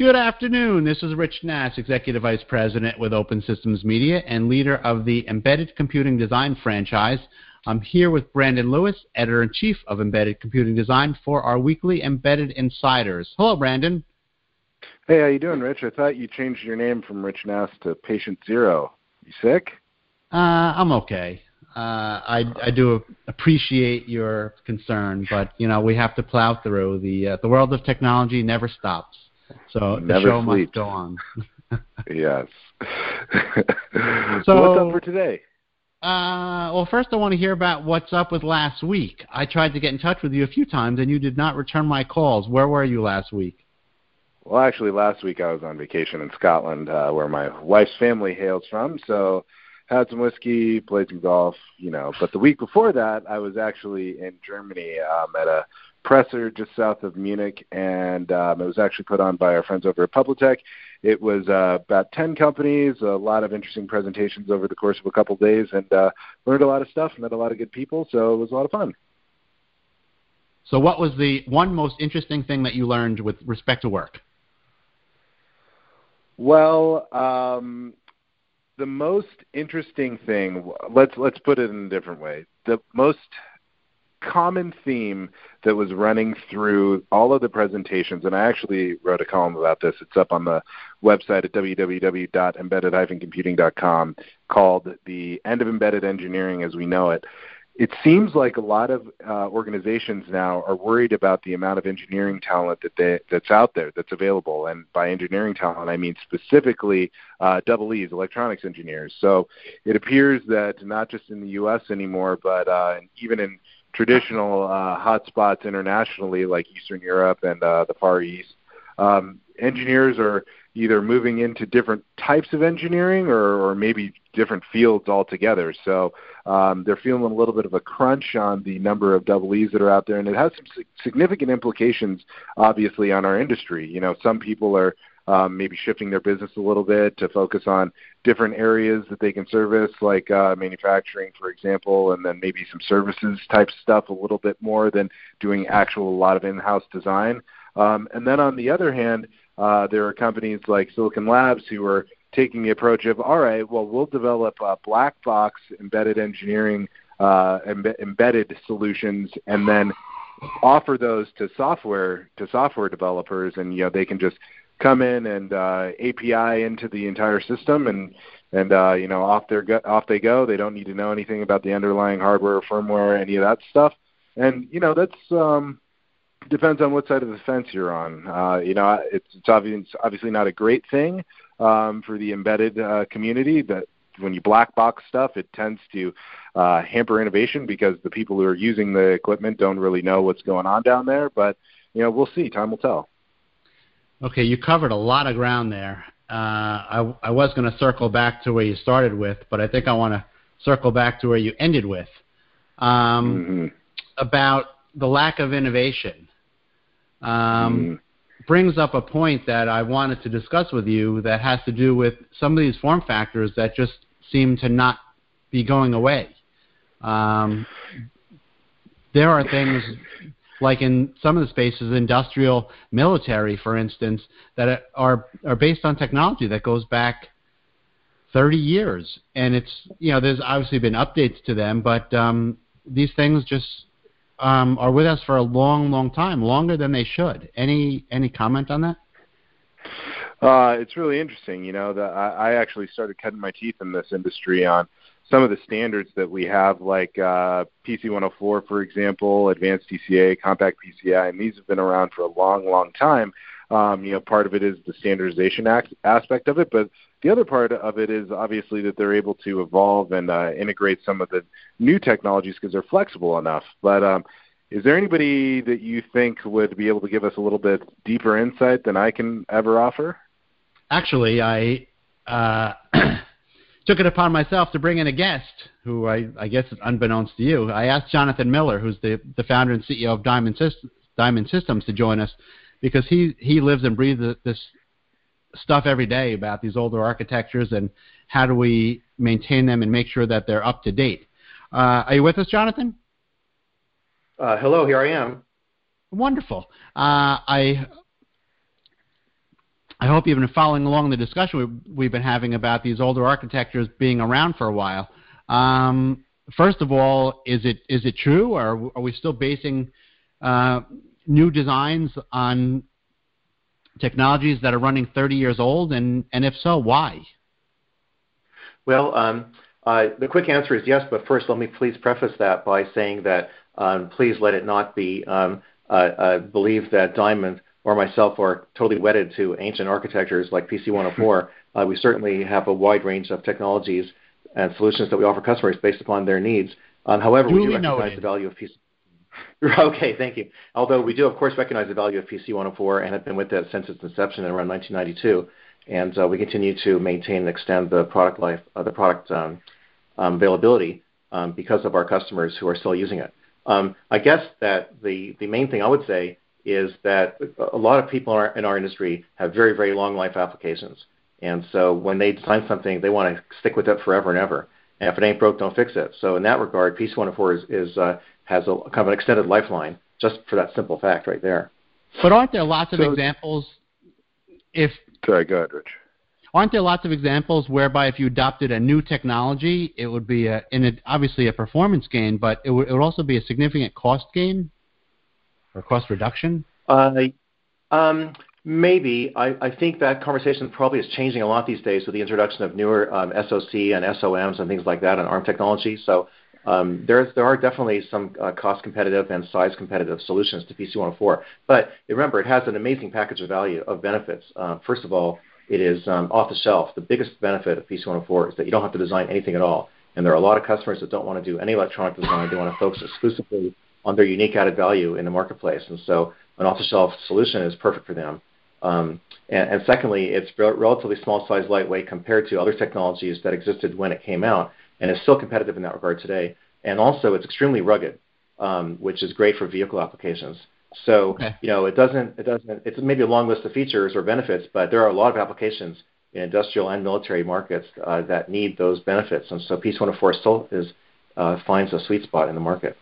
Good afternoon. This is Rich Nass, Executive Vice President with Open Systems Media and leader of the Embedded Computing Design franchise. I'm here with Brandon Lewis, Editor-in-Chief of Embedded Computing Design, for our weekly Embedded Insiders. Hello, Brandon. Hey, how you doing, Rich? I thought you changed your name from Rich Nass to Patient Zero. You sick? I'm okay. I do appreciate your concern, but, you know, we have to plow through. The world of technology never stops. So the show must go on. Yes. So what's up for today? Well, first I want to hear about what's up with last week. I tried to get in touch with you a few times, and you did not return my calls. Where were you last week? Well, actually, last week I was on vacation in Scotland, where my wife's family hails from. So had some whiskey, played some golf, you know. But the week before that, I was actually in Germany at a presser just south of Munich, and it was actually put on by our friends over at Publitech. It was about 10 companies, a lot of interesting presentations over the course of a couple of days, and learned a lot of stuff, met a lot of good people, so it was a lot of fun. So what was the one most interesting thing that you learned with respect to work? Well, the most interesting thing, let's put it in a different way. The most common theme that was running through all of the presentations, and I actually wrote a column about this. It's up on the website at www.embedded-computing.com, called The End of Embedded Engineering as We Know It. It seems like a lot of organizations now are worried about the amount of engineering talent that's out there, that's available. And by engineering talent, I mean specifically double E's, electronics engineers. So it appears that not just in the U.S. anymore, but even in traditional hotspots internationally, like Eastern Europe and the Far East, engineers are either moving into different types of engineering or maybe different fields altogether. So they're feeling a little bit of a crunch on the number of double E's that are out there, and it has some significant implications, obviously, on our industry. You know, some people are maybe shifting their business a little bit to focus on different areas that they can service, like manufacturing, for example, and then maybe some services type stuff a little bit more than doing a lot of in-house design. And then on the other hand, there are companies like Silicon Labs who are taking the approach of, all right, well, we'll develop black box embedded engineering, embedded solutions, and then offer those to software developers, and you know they can just come in and API into the entire system, and you know off they go. They don't need to know anything about the underlying hardware or firmware, any of that stuff. And you know that's. Depends on what side of the fence you're on. You know, it's obviously not a great thing for the embedded community. That when you black box stuff, it tends to hamper innovation because the people who are using the equipment don't really know what's going on down there. But you know, we'll see. Time will tell. Okay, you covered a lot of ground there. I was going to circle back to where you started with, but I think I want to circle back to where you ended with about the lack of innovation. Brings up a point that I wanted to discuss with you that has to do with some of these form factors that just seem to not be going away. There are things like in some of the spaces, industrial, military, for instance, that are based on technology that goes back 30 years. And it's, you know, there's obviously been updates to them, but these things just are with us for a long, long time, longer than they should. Any comment on that? It's really interesting. You know, I actually started cutting my teeth in this industry on some of the standards that we have, like PC-104, for example, advanced TCA, compact PCI, and these have been around for a long, long time. You know, part of it is the standardization aspect of it, but the other part of it is obviously that they're able to evolve and integrate some of the new technologies because they're flexible enough. But is there anybody that you think would be able to give us a little bit deeper insight than I can ever offer? Actually, I took it upon myself to bring in a guest who I guess is unbeknownst to you. I asked Jonathan Miller, who's the founder and CEO of Diamond Systems, to join us because he lives and breathes this stuff every day about these older architectures and how do we maintain them and make sure that they're up to date. Are you with us, Jonathan? Hello, here I am. Wonderful. I I hope you've been following along the discussion we've been having about these older architectures being around for a while. First of all, is it true, or are we still basing new designs on technologies that are running 30 years old, and if so, why? Well, the quick answer is yes, but first let me please preface that by saying that please let it not be believed that Diamond or myself are totally wedded to ancient architectures like PC-104. We certainly have a wide range of technologies and solutions that we offer customers based upon their needs. However, we do recognize the value of PC. Okay, thank you. Although we do, of course, recognize the value of PC-104 and have been with it since its inception in around 1992, and we continue to maintain and extend the product life, the product availability because of our customers who are still using it. I guess that the main thing I would say is that a lot of people in our industry have very, very long life applications, and so when they design something, they want to stick with it forever and ever. And if it ain't broke, don't fix it. So in that regard, PC-104 has a kind of an extended lifeline just for that simple fact right there. But aren't there lots of examples? Sorry, go ahead, Rich. Aren't there lots of examples whereby if you adopted a new technology, it would be obviously a performance gain, but it would also be a significant cost gain or cost reduction? Maybe. I think that conversation probably is changing a lot these days with the introduction of newer SoC and SOMs and things like that and ARM technology. So there are definitely some cost-competitive and size-competitive solutions to PC-104. But remember, it has an amazing package of value, of benefits. First of all, it is off the shelf. The biggest benefit of PC-104 is that you don't have to design anything at all. And there are a lot of customers that don't want to do any electronic design. They want to focus exclusively on their unique added value in the marketplace. And so an off-the-shelf solution is perfect for them. And secondly, it's relatively small size, lightweight compared to other technologies that existed when it came out, and is still competitive in that regard today. And also, it's extremely rugged, which is great for vehicle applications. So, it's maybe a long list of features or benefits, but there are a lot of applications in industrial and military markets that need those benefits. And so PC-104 still finds a sweet spot in the market.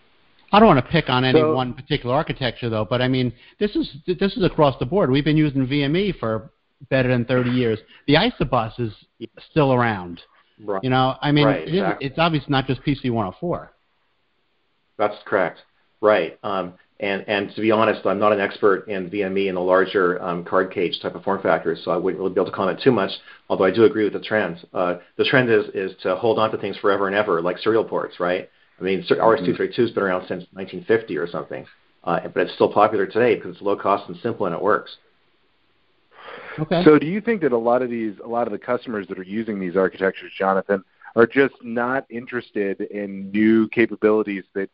I don't want to pick on any one particular architecture, though, but I mean, this is across the board. We've been using VME for better than 30 years. The ISA bus is still around. Right. It's obviously not just PC-104. That's correct. Right. And to be honest, I'm not an expert in VME and the larger card cage type of form factors, so I wouldn't really be able to comment too much, although I do agree with the trend. The trend is to hold on to things forever and ever, like serial ports, right? I mean, RS-232 has been around since 1950 or something, but it's still popular today because it's low cost and simple and it works. Okay. So do you think that a lot of the customers that are using these architectures, Jonathan, are just not interested in new capabilities that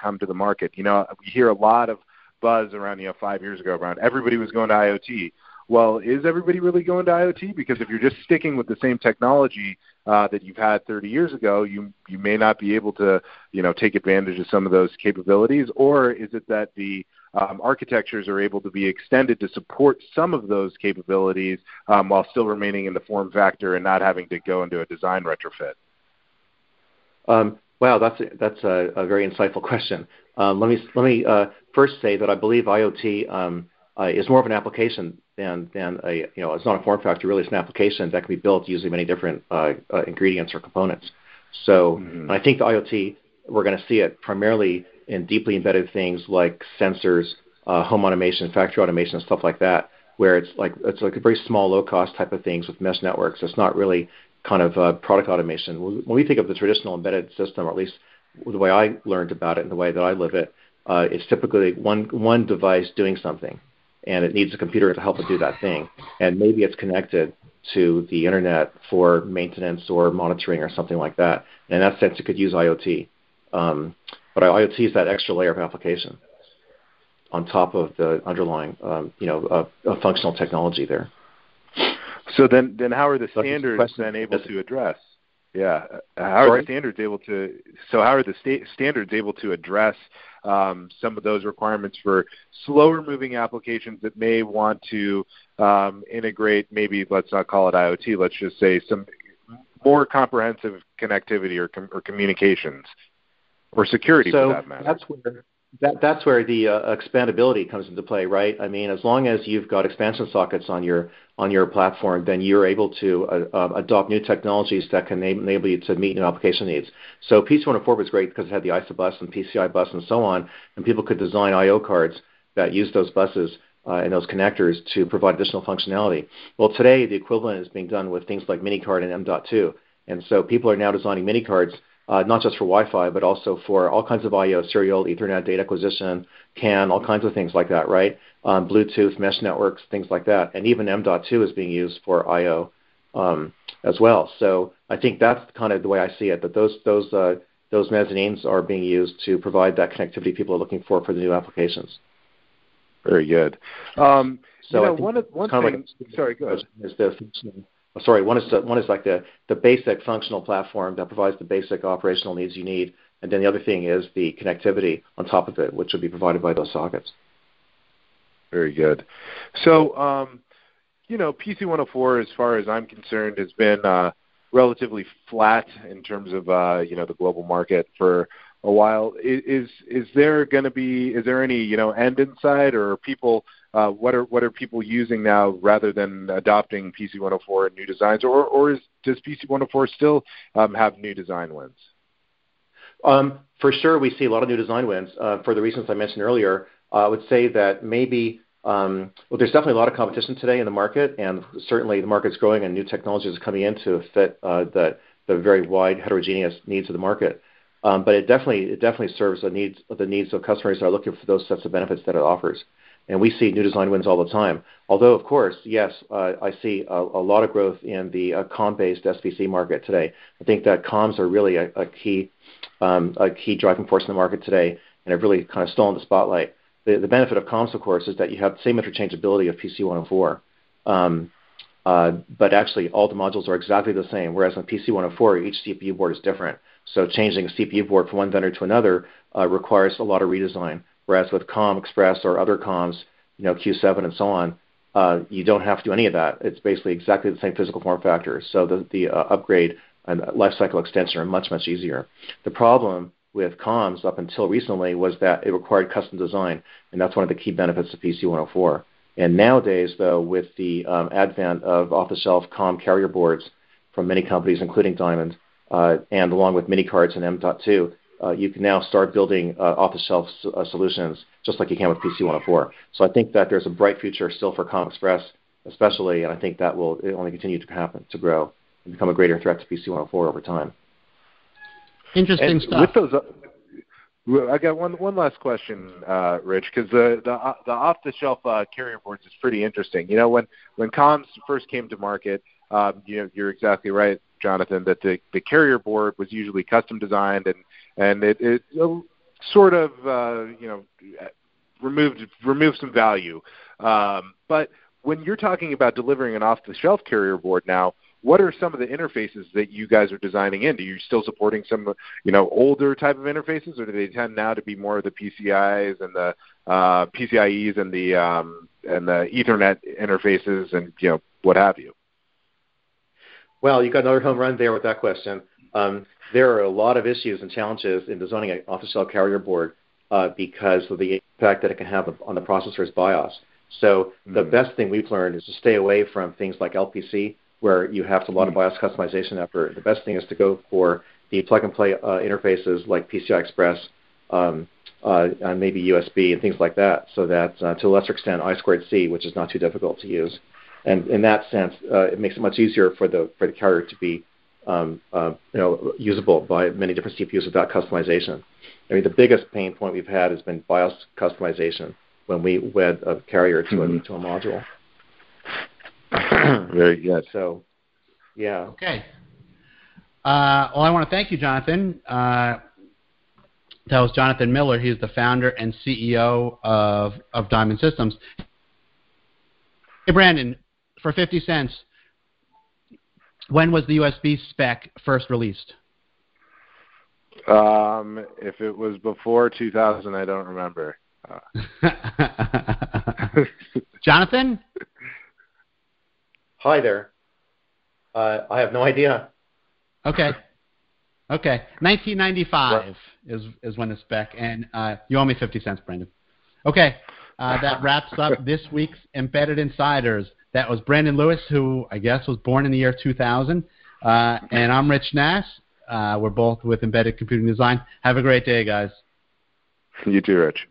come to the market? You know, we hear a lot of buzz around, 5 years ago around everybody was going to IoT. Well, is everybody really going to IoT? Because if you're just sticking with the same technology that you've had 30 years ago, you may not be able to, take advantage of some of those capabilities. Or is it that the architectures are able to be extended to support some of those capabilities while still remaining in the form factor and not having to go into a design retrofit? Wow, that's a very insightful question. Let me first say that I believe IoT is more of an application than it's not a form factor, really. It's an application that can be built using many different ingredients or components. So and I think the IoT, we're going to see it primarily in deeply embedded things like sensors, home automation, factory automation, stuff like that, where it's like a very small, low-cost type of things with mesh networks. It's not really kind of product automation. When we think of the traditional embedded system, or at least the way I learned about it and the way that I live it, it's typically one device doing something, and it needs a computer to help it do that thing. And maybe it's connected to the internet for maintenance or monitoring or something like that. And in that sense, it could use IoT. But IoT is that extra layer of application on top of the underlying, functional technology there. So then how are the standards then able to address? Yeah, how are the standards able to address some of those requirements for slower moving applications that may want to integrate, maybe let's not call it IoT, let's just say some more comprehensive connectivity or communications or security, for that matter. That's where That's where the expandability comes into play, right? I mean, as long as you've got expansion sockets on your platform, then you're able to adopt new technologies that can enable you to meet new application needs. So PC-104 was great because it had the ISA bus and PCI bus and so on, and people could design I/O cards that use those buses and those connectors to provide additional functionality. Well, today the equivalent is being done with things like Minicard and M.2, and so people are now designing Minicards. Not just for Wi-Fi, but also for all kinds of I/O, serial, Ethernet, data acquisition, CAN, all kinds of things like that, right? Bluetooth, mesh networks, things like that. And even M.2 is being used for I/O as well. So I think that's kind of the way I see it, that those mezzanines are being used to provide that connectivity people are looking for the new applications. Very good. So you know, one thing, like, sorry, go ahead. Is the sorry, one is like the basic functional platform that provides the basic operational needs you need, and then the other thing is the connectivity on top of it, which would be provided by those sockets. Very good. So, you know, PC-104, as far as I'm concerned, has been relatively flat in terms of you know, the global market for a while. Is there any, you know, end in sight, or are people what are people using now rather than adopting PC-104 and new designs, or does PC-104 still have new design wins? For sure, we see a lot of new design wins for the reasons I mentioned earlier. I would say that maybe well, there's definitely a lot of competition today in the market, and certainly the market's growing and new technologies are coming in to fit the very wide heterogeneous needs of the market. But it definitely serves the needs of customers that are looking for those sets of benefits that it offers. And we see new design wins all the time. Although, of course, yes, I see a lot of growth in the COM-based SBC market today. I think that COMs are really a key driving force in the market today, and have really kind of stolen the spotlight. The benefit of COMs, of course, is that you have the same interchangeability of PC-104. But actually, all the modules are exactly the same, whereas on PC-104, each CPU board is different. So changing a CPU board from one vendor to another requires a lot of redesign, whereas with COM Express or other COMs, you know, Q7 and so on, you don't have to do any of that. It's basically exactly the same physical form factor. So the upgrade and lifecycle extension are much, much easier. The problem with COMs up until recently was that it required custom design, and that's one of the key benefits of PC-104. And nowadays, though, with the advent of off-the-shelf COM carrier boards from many companies, including Diamond, and along with Minicards and M.2, you can now start building off-the-shelf solutions just like you can with PC-104. So I think that there's a bright future still for COM Express, especially, and I think that will only continue to happen, to grow and become a greater threat to PC-104 over time. Interesting and stuff. With those, I got one last question, Rich, because the off-the-shelf carrier boards is pretty interesting. You know, when COMs first came to market, you know, you're exactly right, Jonathan, that the carrier board was usually custom designed, and it sort of you know, removed some value. But when you're talking about delivering an off-the-shelf carrier board now, what are some of the interfaces that you guys are designing in? Do you still supporting some, you know, older type of interfaces, or do they tend now to be more of the PCIs and the PCIes and the Ethernet interfaces and, you know, what have you? Well, you got another home run there with that question. There are a lot of issues and challenges in designing an off-the-shelf carrier board because of the impact that it can have on the processor's BIOS. So the best thing we've learned is to stay away from things like LPC, where you have a lot of BIOS customization effort. The best thing is to go for the plug-and-play interfaces like PCI Express, and maybe USB and things like that, so that to a lesser extent I2C, which is not too difficult to use. And in that sense, it makes it much easier for the carrier to be you know, usable by many different CPUs without customization. I mean, the biggest pain point we've had has been BIOS customization when we wed a carrier to a module. Very good. So, yeah. Okay. Well, I want to thank you, Jonathan. That was Jonathan Miller. He's the founder and CEO of Diamond Systems. Hey, Brandon. For 50 cents, when was the USB spec first released? If it was before 2000, I don't remember. Jonathan? Hi there. I have no idea. Okay. 1995. What? is when it's back. And you owe me 50 cents, Brandon. Okay, that wraps up this week's Embedded Insiders. That was Brandon Lewis, who I guess was born in the year 2000. And I'm Rich Nass. We're both with Embedded Computing Design. Have a great day, guys. You too, Rich.